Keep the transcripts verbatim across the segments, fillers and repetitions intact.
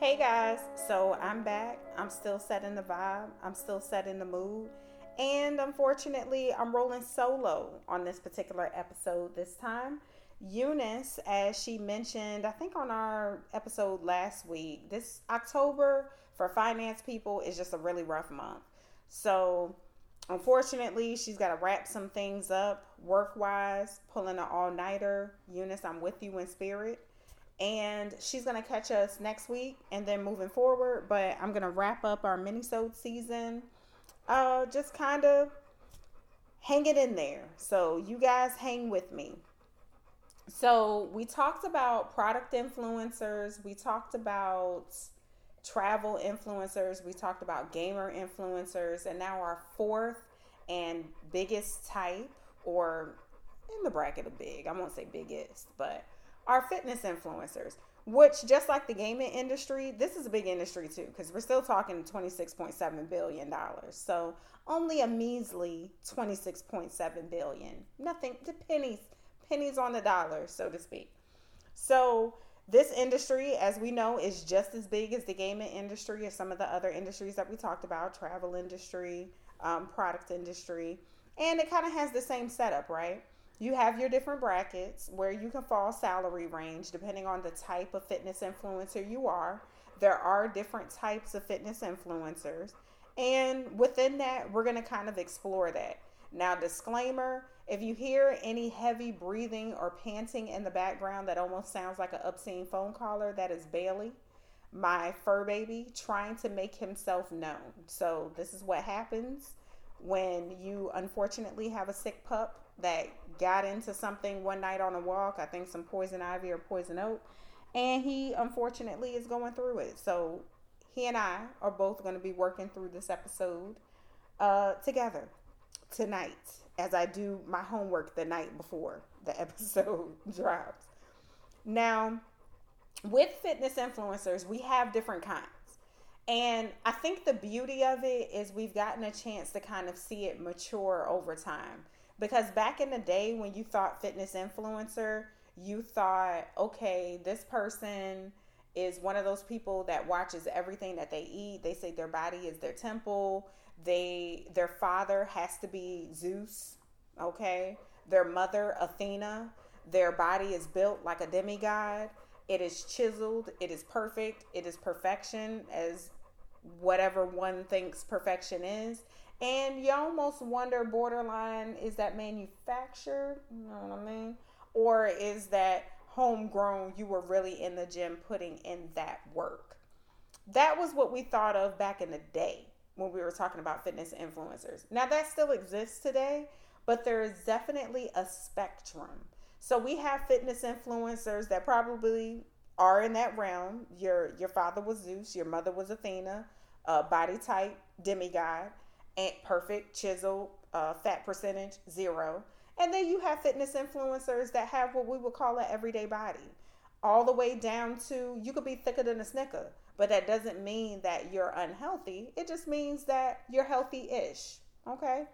Hey guys, so I'm back. I'm still setting the vibe. I'm still setting the mood. And unfortunately, I'm rolling solo on this particular episode this time. Eunice, as she mentioned, I think on our episode last week, this October for finance people is just a really rough month. So unfortunately, she's got to wrap some things up work-wise, pulling an all-nighter. Eunice, I'm with you in spirit. And she's going to catch us next week and then moving forward. But I'm going to wrap up our minisode season. Uh, just kind of hang it in there. So you guys hang with me. So we talked about product influencers. We talked about travel influencers. We talked about gamer influencers. And now our fourth and biggest type, or in the bracket of big. I won't say biggest, but our fitness influencers, which just like the gaming industry, this is a big industry too, because we're still talking twenty-six point seven billion dollars. So only a measly twenty-six point seven billion dollars. Nothing, the pennies, pennies on the dollar, so to speak. So this industry, as we know, is just as big as the gaming industry or some of the other industries that we talked about, travel industry, um, product industry. And it kind of has the same setup, right? You have your different brackets where you can fall salary range depending on the type of fitness influencer you are. There are different types of fitness influencers. And within that, we're going to kind of explore that. Now, disclaimer, if you hear any heavy breathing or panting in the background that almost sounds like an obscene phone caller, that is Bailey, my fur baby, trying to make himself known. So this is what happens when you unfortunately have a sick pup that got into something one night on a walk, I think some poison ivy or poison oak, and he unfortunately is going through it. So he and I are both going to be working through this episode uh, together tonight as I do my homework the night before the episode drops. Now, with fitness influencers, we have different kinds. And I think the beauty of it is we've gotten a chance to kind of see it mature over time. Because back in the day when you thought fitness influencer, you thought, okay, this person is one of those people that watches everything that they eat. They say their body is their temple. They, their father has to be Zeus, okay? Their mother, Athena. Their body is built like a demigod. It is chiseled. It is perfect. It is perfection, as whatever one thinks perfection is. And you almost wonder, borderline, is that manufactured? You know what I mean? Or is that homegrown? You were really in the gym putting in that work. That was what we thought of back in the day when we were talking about fitness influencers. Now, that still exists today, but there is definitely a spectrum. So we have fitness influencers that probably are in that realm. Your, your father was Zeus. Your mother was Athena. Uh, body type, demigod. Perfect, chisel, uh, fat percentage, zero. And then you have fitness influencers that have what we would call an everyday body. All the way down to, you could be thicker than a Snicker, but that doesn't mean that you're unhealthy. It just means that you're healthy-ish, okay?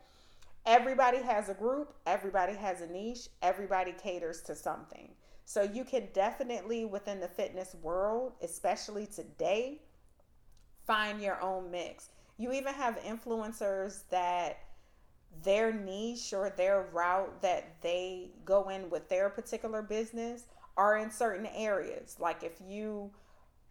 Everybody has a group. Everybody has a niche. Everybody caters to something. So you can definitely, within the fitness world, especially today, find your own mix. You even have influencers that their niche or their route that they go in with their particular business are in certain areas. Like if you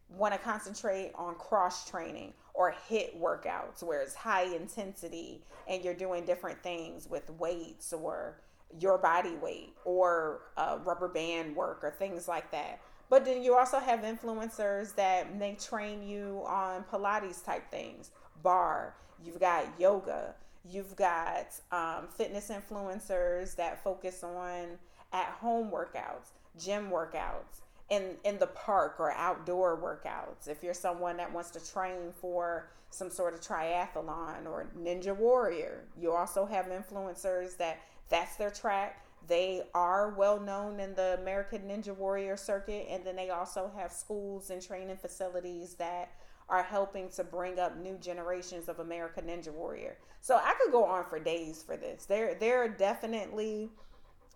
want to concentrate on cross training or HIIT workouts where it's high intensity and you're doing different things with weights or your body weight or uh, rubber band work or things like that. But then you also have influencers that may train you on Pilates type things. Bar, you've got yoga, you've got um, fitness influencers that focus on at-home workouts, gym workouts, in, in the park or outdoor workouts. If you're someone that wants to train for some sort of triathlon or ninja warrior, you also have influencers that that's their track. They are well known in the American Ninja Warrior circuit, and then they also have schools and training facilities that are helping to bring up new generations of American Ninja Warrior. So I could go on for days for this. There, there are definitely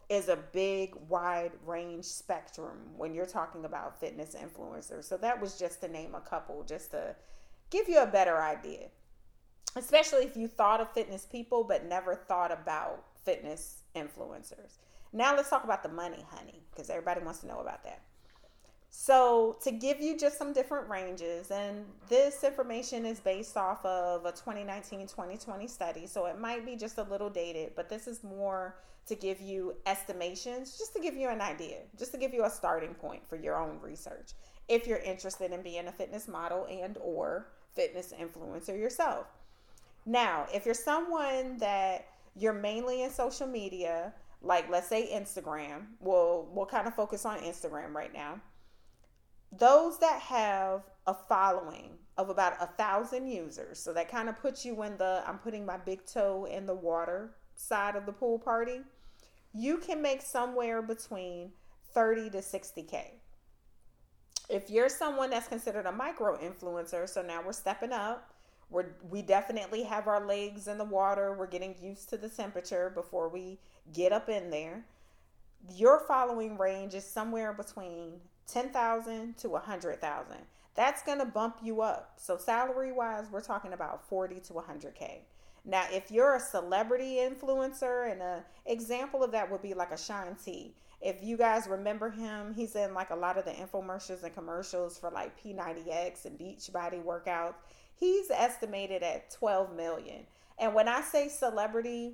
is a big, wide range spectrum when you're talking about fitness influencers. So that was just to name a couple, just to give you a better idea, especially if you thought of fitness people but never thought about fitness influencers. Now let's talk about the money, honey, because everybody wants to know about that. So to give you just some different ranges, and this information is based off of a twenty nineteen twenty twenty study, so it might be just a little dated, but this is more to give you estimations, just to give you an idea, just to give you a starting point for your own research if you're interested in being a fitness model and or fitness influencer yourself. Now, if you're someone that you're mainly in social media, like let's say Instagram, we'll, we'll kind of focus on Instagram right now. Those that have a following of about a thousand users, so that kind of puts you in the, I'm putting my big toe in the water side of the pool party, you can make somewhere between thirty to sixty K. If you're someone that's considered a micro influencer, so now we're stepping up, we're, we definitely have our legs in the water, we're getting used to the temperature before we get up in there, your following range is somewhere between ten thousand to one hundred thousand. That's going to bump you up. So salary wise, we're talking about forty to one hundred K. Now, if you're a celebrity influencer, and an example of that would be like a Shaun T. If you guys remember him, he's in like a lot of the infomercials and commercials for like P ninety X and Beachbody workouts. He's estimated at twelve million. And when I say celebrity,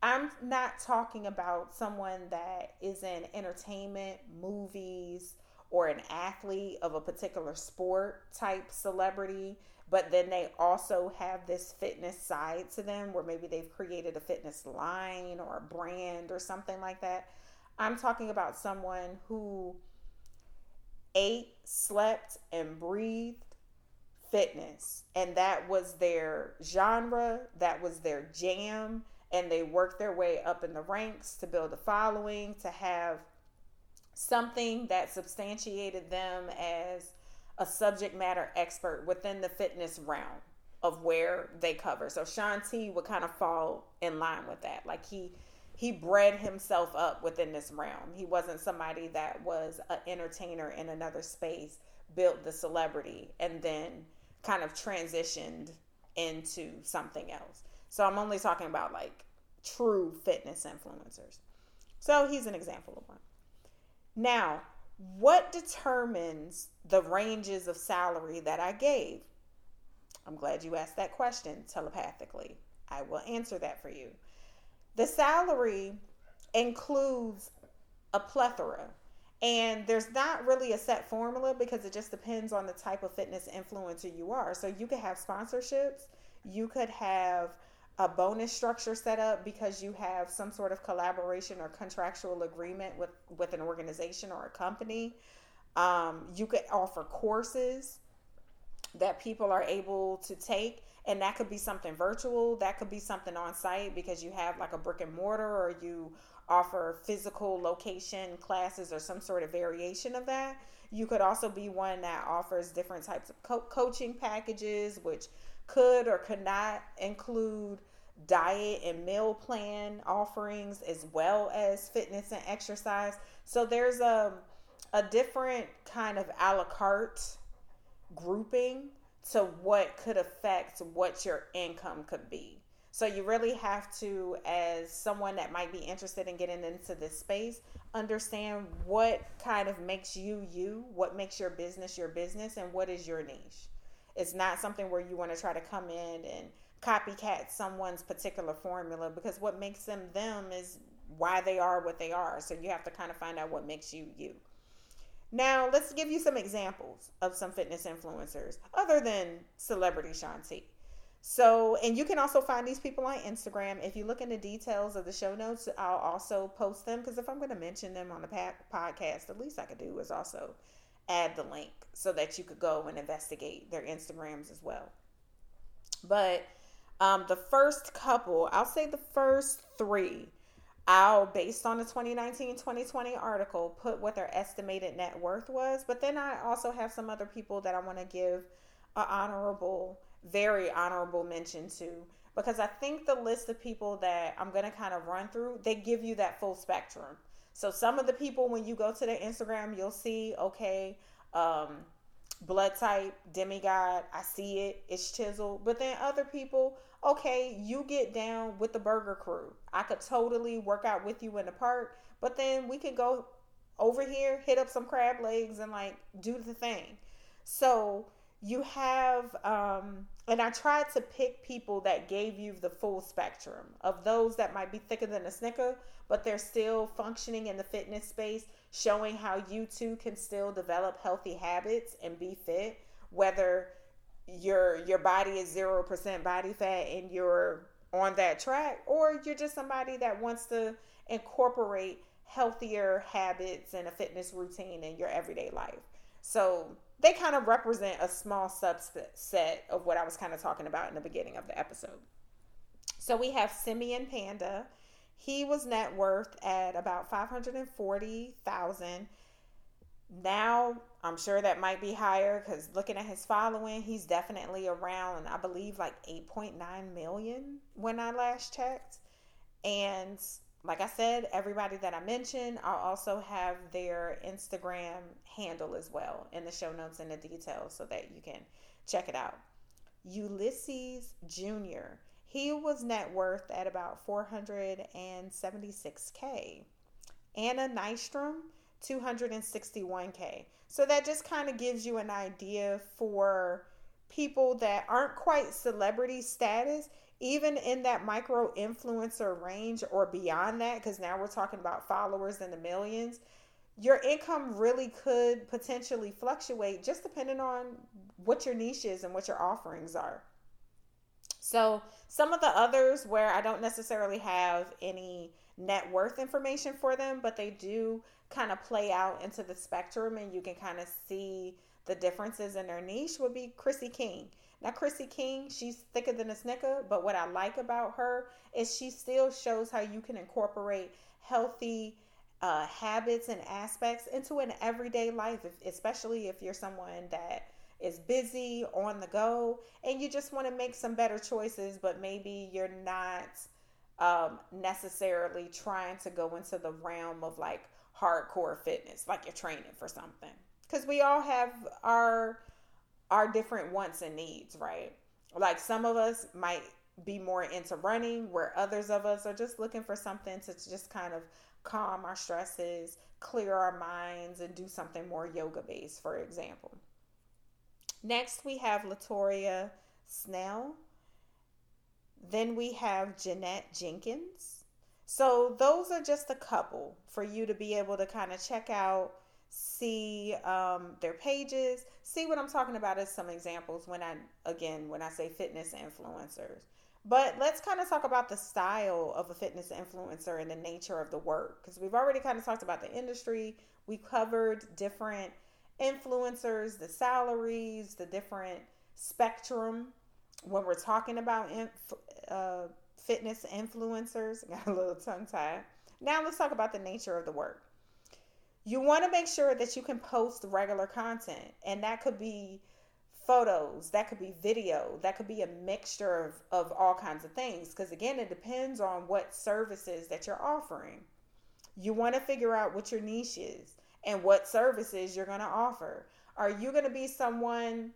I'm not talking about someone that is in entertainment, movies, or an athlete of a particular sport type celebrity, but then they also have this fitness side to them where maybe they've created a fitness line or a brand or something like that. I'm talking about someone who ate, slept, and breathed fitness, and that was their genre, that was their jam, and they worked their way up in the ranks to build a following, to have something that substantiated them as a subject matter expert within the fitness realm of where they cover. So Shaun T would kind of fall in line with that. Like he he bred himself up within this realm. He wasn't somebody that was an entertainer in another space, built the celebrity, and then kind of transitioned into something else. So I'm only talking about like true fitness influencers. So he's an example of one. Now, what determines the ranges of salary that I gave? I'm glad you asked that question telepathically. I will answer that for you. The salary includes a plethora, and there's not really a set formula because it just depends on the type of fitness influencer you are. So you could have sponsorships, you could have a bonus structure set up because you have some sort of collaboration or contractual agreement with, with an organization or a company. Um, you could offer courses that people are able to take, and that could be something virtual, that could be something on site because you have like a brick and mortar, or you offer physical location classes or some sort of variation of that. You could also be one that offers different types of co- coaching packages, which could or could not include diet and meal plan offerings as well as fitness and exercise. So there's a, a different kind of a la carte grouping to what could affect what your income could be. So you really have to, as someone that might be interested in getting into this space, understand what kind of makes you you, what makes your business your business, and what is your niche. It's not something where you want to try to come in and copycat someone's particular formula, because what makes them them is why they are what they are. So you have to kind of find out what makes you you. Now, let's give you some examples of some fitness influencers other than celebrity Shaun T. So, and you can also find these people on Instagram. If you look in the details of the show notes, I'll also post them, because if I'm going to mention them on the podcast, the least I could do is also add the link so that you could go and investigate their Instagrams as well. But um, the first couple, I'll say the first three, I'll, based on the twenty nineteen twenty twenty article, put what their estimated net worth was. But then I also have some other people that I want to give an honorable, very honorable mention to because I think the list of people that I'm going to kind of run through, they give you that full spectrum. So some of the people, when you go to their Instagram, you'll see, okay, um, blood type, demigod, I see it, it's chiseled. But then other people, okay, you get down with the burger crew. I could totally work out with you in the park, but then we could go over here, hit up some crab legs and like do the thing. So you have, um, and I tried to pick people that gave you the full spectrum of those that might be thicker than a Snicker, but they're still functioning in the fitness space, showing how you too can still develop healthy habits and be fit, whether your your body is zero percent body fat and you're on that track, or you're just somebody that wants to incorporate healthier habits and a fitness routine in your everyday life. So they kind of represent a small subset of what I was kind of talking about in the beginning of the episode. So we have Simeon Panda. He was net worth at about five hundred forty thousand dollars. Now, I'm sure that might be higher because looking at his following, he's definitely around, I believe, like eight point nine million when I last checked. And like I said, everybody that I mentioned, I'll also have their Instagram handle as well in the show notes and the details so that you can check it out. Ulysses Junior He was net worth at about four hundred seventy-six thousand. Anna Nystrom, two hundred sixty-one thousand. So that just kind of gives you an idea for people that aren't quite celebrity status, even in that micro influencer range or beyond that, because now we're talking about followers in the millions. Your income really could potentially fluctuate just depending on what your niche is and what your offerings are. So some of the others where I don't necessarily have any net worth information for them, but they do kind of play out into the spectrum and you can kind of see the differences in their niche would be Chrissy King. Now, Chrissy King, she's thicker than a Snicker, but what I like about her is she still shows how you can incorporate healthy uh, habits and aspects into an everyday life, especially if you're someone that is busy, on the go, and you just want to make some better choices, but maybe you're not um, necessarily trying to go into the realm of like hardcore fitness, like you're training for something. Because we all have our our different wants and needs, right? Like some of us might be more into running, where others of us are just looking for something to just kind of calm our stresses, clear our minds, and do something more yoga-based, for example. Next, we have Latoya Snell. Then we have Jeanette Jenkins. So those are just a couple for you to be able to kind of check out, see um, their pages, see what I'm talking about as some examples when I, again, when I say fitness influencers. But let's kind of talk about the style of a fitness influencer and the nature of the work, because we've already kind of talked about the industry. We covered different influencers, the salaries, the different spectrum when we're talking about inf- uh, fitness influencers. Got a little tongue tied. Now let's talk about the nature of the work. You want to make sure that you can post regular content, and that could be photos, that could be video, that could be a mixture of, of all kinds of things, because again, it depends on what services that you're offering. You want to figure out what your niche is and what services you're going to offer. Are you going to be someone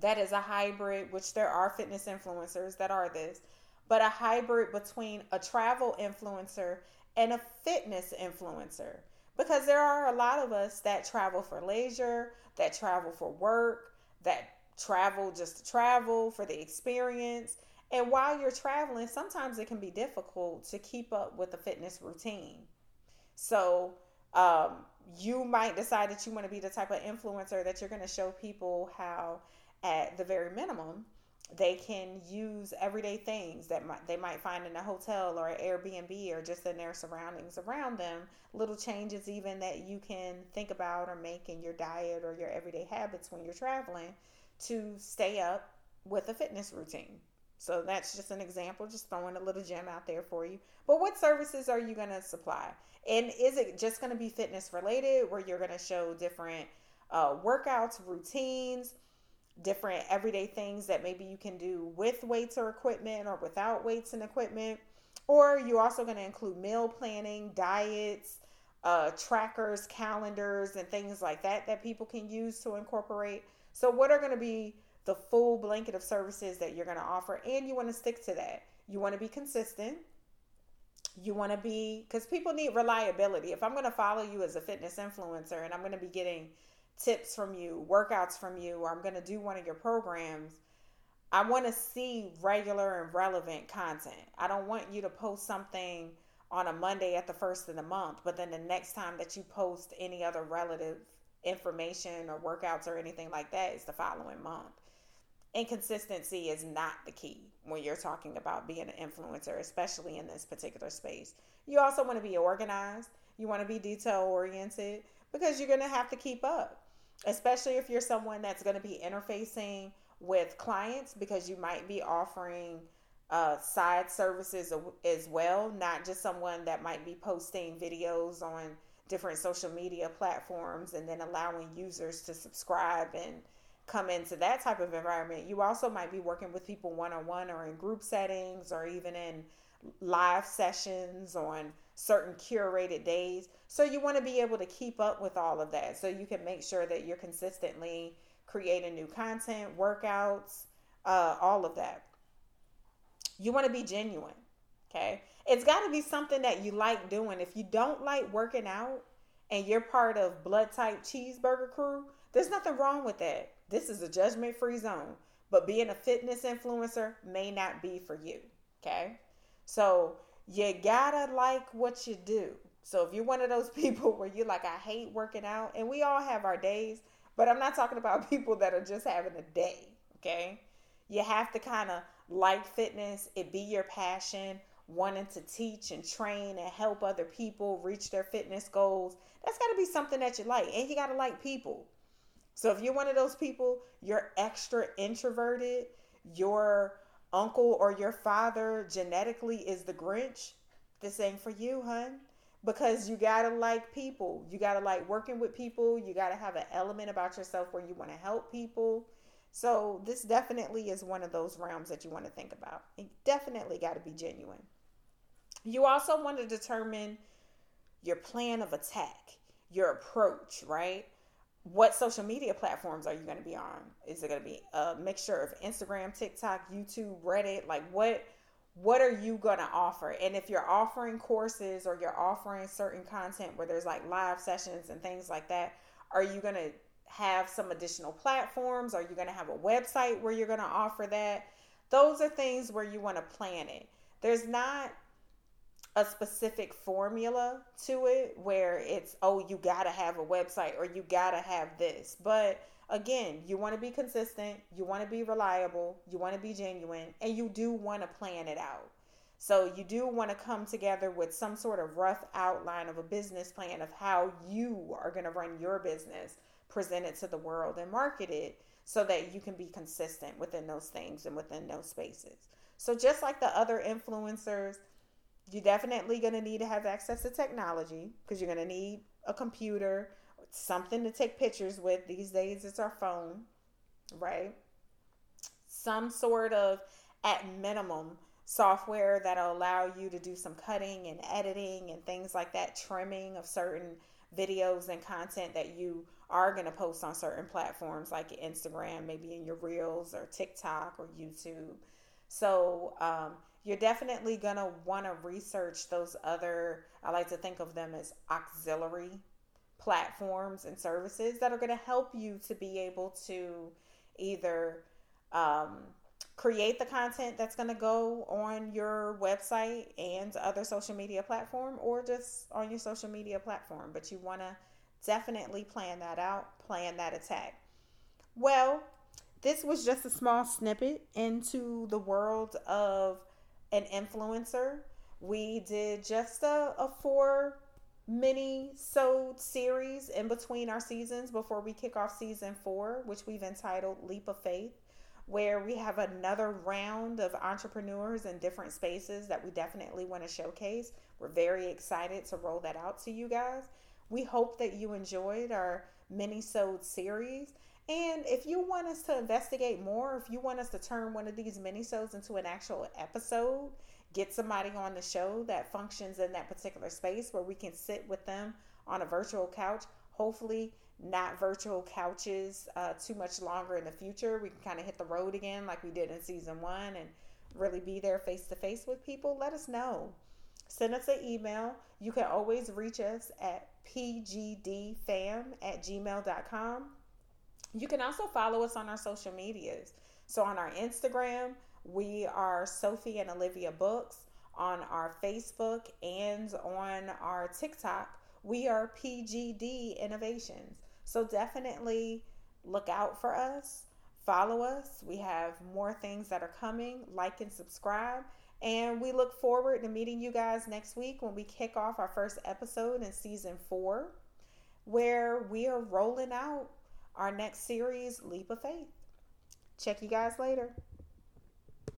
that is a hybrid, which there are fitness influencers that are this, but a hybrid between a travel influencer and a fitness influencer? Because there are a lot of us that travel for leisure, that travel for work, that travel just to travel for the experience. And while you're traveling, sometimes it can be difficult to keep up with the fitness routine. So um, you might decide that you want to be the type of influencer that you're going to show people how, at the very minimum, they can use everyday things that might, they might find in a hotel or an Airbnb or just in their surroundings around them. Little changes even that you can think about or make in your diet or your everyday habits when you're traveling to stay up with a fitness routine. So that's just an example, just throwing a little gem out there for you. But what services are you going to supply? And is it just going to be fitness related, where you're going to show different uh, workouts, routines, different everyday things that maybe you can do with weights or equipment or without weights and equipment. Or you're also going to include meal planning, diets, uh, trackers, calendars, and things like that that people can use to incorporate. So what are going to be the full blanket of services that you're going to offer? And you want to stick to that. You want to be consistent. You want to be, because people need reliability. If I'm going to follow you as a fitness influencer and I'm going to be getting tips from you, workouts from you, or I'm going to do one of your programs, I want to see regular and relevant content. I don't want you to post something on a Monday at the first of the month, but then the next time that you post any other relative information or workouts or anything like that is the following month. Inconsistency is not the key when you're talking about being an influencer, especially in this particular space. You also want to be organized. You want to be detail-oriented because you're going to have to keep up, especially if you're someone that's going to be interfacing with clients, because you might be offering uh, side services as well, not just someone that might be posting videos on different social media platforms and then allowing users to subscribe and come into that type of environment. You also might be working with people one-on-one or in group settings or even in live sessions on certain curated days. So you want to be able to keep up with all of that so you can make sure that you're consistently creating new content, workouts, uh, all of that. You want to be genuine, okay? It's got to be something that you like doing. If you don't like working out and you're part of Blood Type Cheeseburger Crew, there's nothing wrong with that. This is a judgment-free zone, but being a fitness influencer may not be for you, okay? So you gotta like what you do. So if you're one of those people where you're like, I hate working out, and we all have our days, but I'm not talking about people that are just having a day, okay? You have to kind of like fitness, it be your passion, wanting to teach and train and help other people reach their fitness goals. That's got to be something that you like, and you got to like people. So if you're one of those people, you're extra introverted, your uncle or your father genetically is the Grinch, this ain't for you, hun. Because you got to like people. You got to like working with people. You got to have an element about yourself where you want to help people. So this definitely is one of those realms that you want to think about. You definitely got to be genuine. You also want to determine your plan of attack, your approach, right? What social media platforms are you going to be on? Is it going to be a mixture of Instagram, TikTok, YouTube, Reddit? Like what... What are you going to offer? And if you're offering courses or you're offering certain content where there's like live sessions and things like that, are you going to have some additional platforms? Are you going to have a website where you're going to offer that? Those are things where you want to plan it. There's not a specific formula to it where it's, oh, you got to have a website or you got to have this. But again, you want to be consistent, you want to be reliable, you want to be genuine, and you do want to plan it out. So you do want to come together with some sort of rough outline of a business plan of how you are going to run your business, present it to the world, and market it so that you can be consistent within those things and within those spaces. So just like the other influencers, you're definitely going to need to have access to technology because you're going to need a computer, something to take pictures with. These days it's our phone, right? Some sort of, at minimum, software that'll allow you to do some cutting and editing and things like that, trimming of certain videos and content that you are going to post on certain platforms like Instagram, maybe in your Reels or TikTok or YouTube. So um, you're definitely going to want to research those other, I like to think of them as auxiliary platforms and services that are going to help you to be able to either um, create the content that's going to go on your website and other social media platform or just on your social media platform. But you want to definitely plan that out, plan that attack. Well, this was just a small snippet into the world of an influencer. We did just a, a four mini-sode series in between our seasons before we kick off season four, which we've entitled Leap of Faith, where we have another round of entrepreneurs in different spaces that we definitely want to showcase. We're very excited to roll that out to you guys. We hope that you enjoyed our mini-sode series, And if you want us to investigate more, if you want us to turn one of these minisodes into an actual episode, get somebody on the show that functions in that particular space where we can sit with them on a virtual couch, hopefully not virtual couches uh, too much longer in the future. We can kind of hit the road again like we did in season one and really be there face to face with people. Let us know. Send us an email. You can always reach us at p g d fam at gmail dot com. You can also follow us on our social medias. So on our Instagram, we are Sophie and Olivia Books. On our Facebook and on our TikTok, we are P G D Innovations. So definitely look out for us. Follow us. We have more things that are coming. Like and subscribe. And we look forward to meeting you guys next week when we kick off our first episode in season four, where we are rolling out our next series, Leap of Faith. Check you guys later.